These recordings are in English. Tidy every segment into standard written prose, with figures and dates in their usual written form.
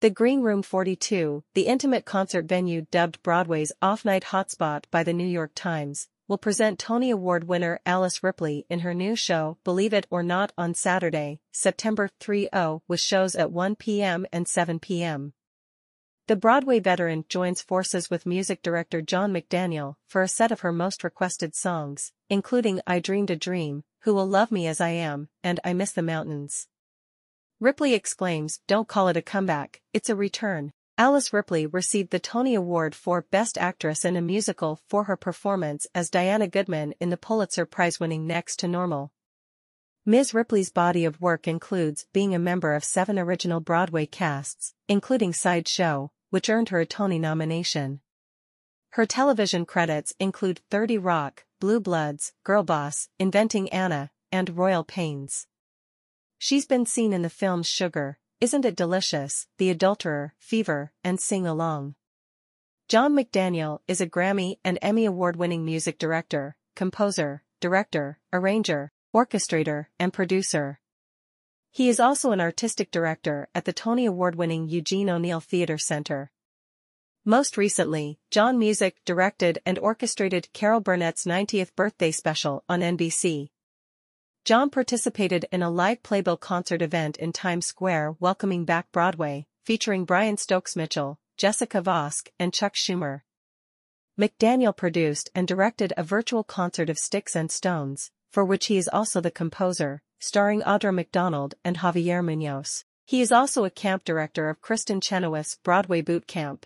The Green Room 42, the intimate concert venue dubbed Broadway's off-night hotspot by the New York Times, will present Tony Award winner Alice Ripley in her new show Believe It or Not on Saturday, September 30, with shows at 1 p.m. and 7 p.m. The Broadway veteran joins forces with music director John McDaniel for a set of her most requested songs, including I Dreamed a Dream, Who Will Love Me As I Am, and I Miss the Mountains. Ripley exclaims, "Don't call it a comeback, it's a return." Alice Ripley received the Tony Award for Best Actress in a Musical for her performance as Diana Goodman in the Pulitzer Prize-winning Next to Normal. Ms. Ripley's body of work includes being a member of 7 original Broadway casts, including Side Show, which earned her a Tony nomination. Her television credits include 30 Rock, Blue Bloods, Girlboss, Inventing Anna, and Royal Pains. She's been seen in the films Sugar, Isn't It Delicious?, The Adulterer, Fever, and Sing Along. John McDaniel is a Grammy and Emmy Award-winning music director, composer, director, arranger, orchestrator, and producer. He is also an artistic director at the Tony Award-winning Eugene O'Neill Theater Center. Most recently, John Music directed and orchestrated Carol Burnett's 90th birthday special on NBC. John participated in a live playbill concert event in Times Square welcoming back Broadway, featuring Brian Stokes Mitchell, Jessica Vosk, and Chuck Schumer. McDaniel produced and directed a virtual concert of Sticks and Stones, for which he is also the composer, starring Audra McDonald and Javier Munoz. He is also a camp director of Kristen Chenoweth's Broadway Boot Camp.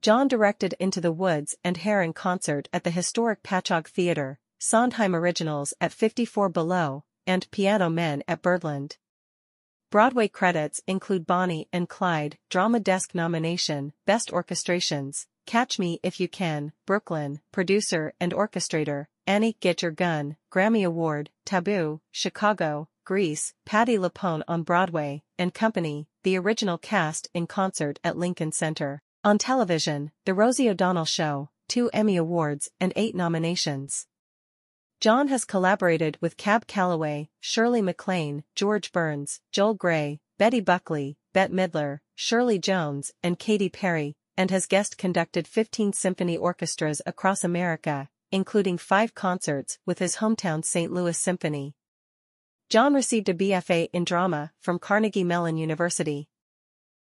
John directed Into the Woods and Hare in concert at the historic Patchogue Theatre, Sondheim Originals at 54 Below, and Piano Men at Birdland. Broadway credits include Bonnie and Clyde, Drama Desk nomination, Best Orchestrations, Catch Me If You Can, Brooklyn, Producer and Orchestrator, Annie Get Your Gun, Grammy Award, Taboo, Chicago, Grease, Patti LuPone on Broadway, and Company, the original cast in concert at Lincoln Center. On television, The Rosie O'Donnell Show, 2 Emmy Awards and 8 nominations. John has collaborated with Cab Calloway, Shirley MacLaine, George Burns, Joel Gray, Betty Buckley, Bette Midler, Shirley Jones, and Katy Perry, and has guest-conducted 15 symphony orchestras across America, including 5 concerts with his hometown St. Louis Symphony. John received a BFA in drama from Carnegie Mellon University.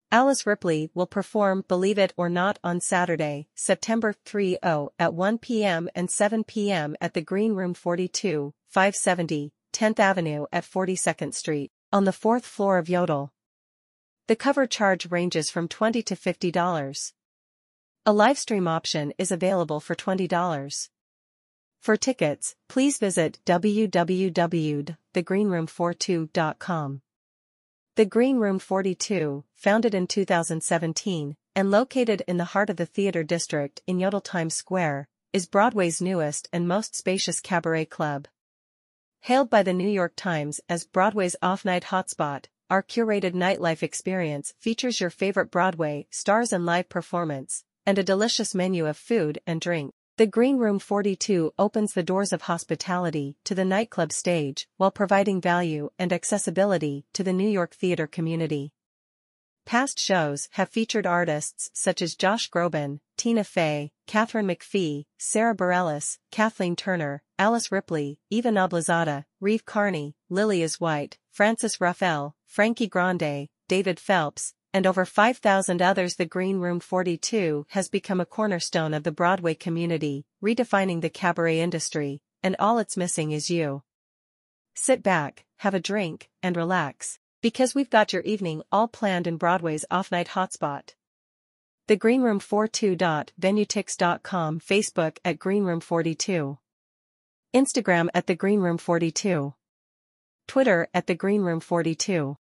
Alice Ripley will perform Believe It or Not on Saturday, September 30 at 1 p.m. and 7 p.m. at the Green Room 42, 570 10th Avenue at 42nd Street, on the 4th floor of Yotel. The cover charge ranges from $20 to $50. A livestream option is available for $20. For tickets, please visit www.thegreenroom42.com. The Green Room 42, founded in 2017, and located in the heart of the theater district in Yotel Times Square, is Broadway's newest and most spacious cabaret club. Hailed by the New York Times as Broadway's off-night hotspot, our curated nightlife experience features your favorite Broadway stars and live performance, and a delicious menu of food and drink. The Green Room 42 opens the doors of hospitality to the nightclub stage while providing value and accessibility to the New York theater community. Past shows have featured artists such as Josh Groban, Tina Fey, Catherine McPhee, Sarah Bareilles, Kathleen Turner, Alice Ripley, Eva Noblezada, Reeve Carney, Lily Is White, Francis Raphael, Frankie Grande, David Phelps, and over 5,000 others. The Green Room 42 has become a cornerstone of the Broadway community, redefining the cabaret industry, and all it's missing is you. Sit back, have a drink, and relax, because we've got your evening all planned in Broadway's off-night hotspot. The greenroom42.venutix.com, Facebook at greenroom42, Instagram at the greenroom42, Twitter at the greenroom42.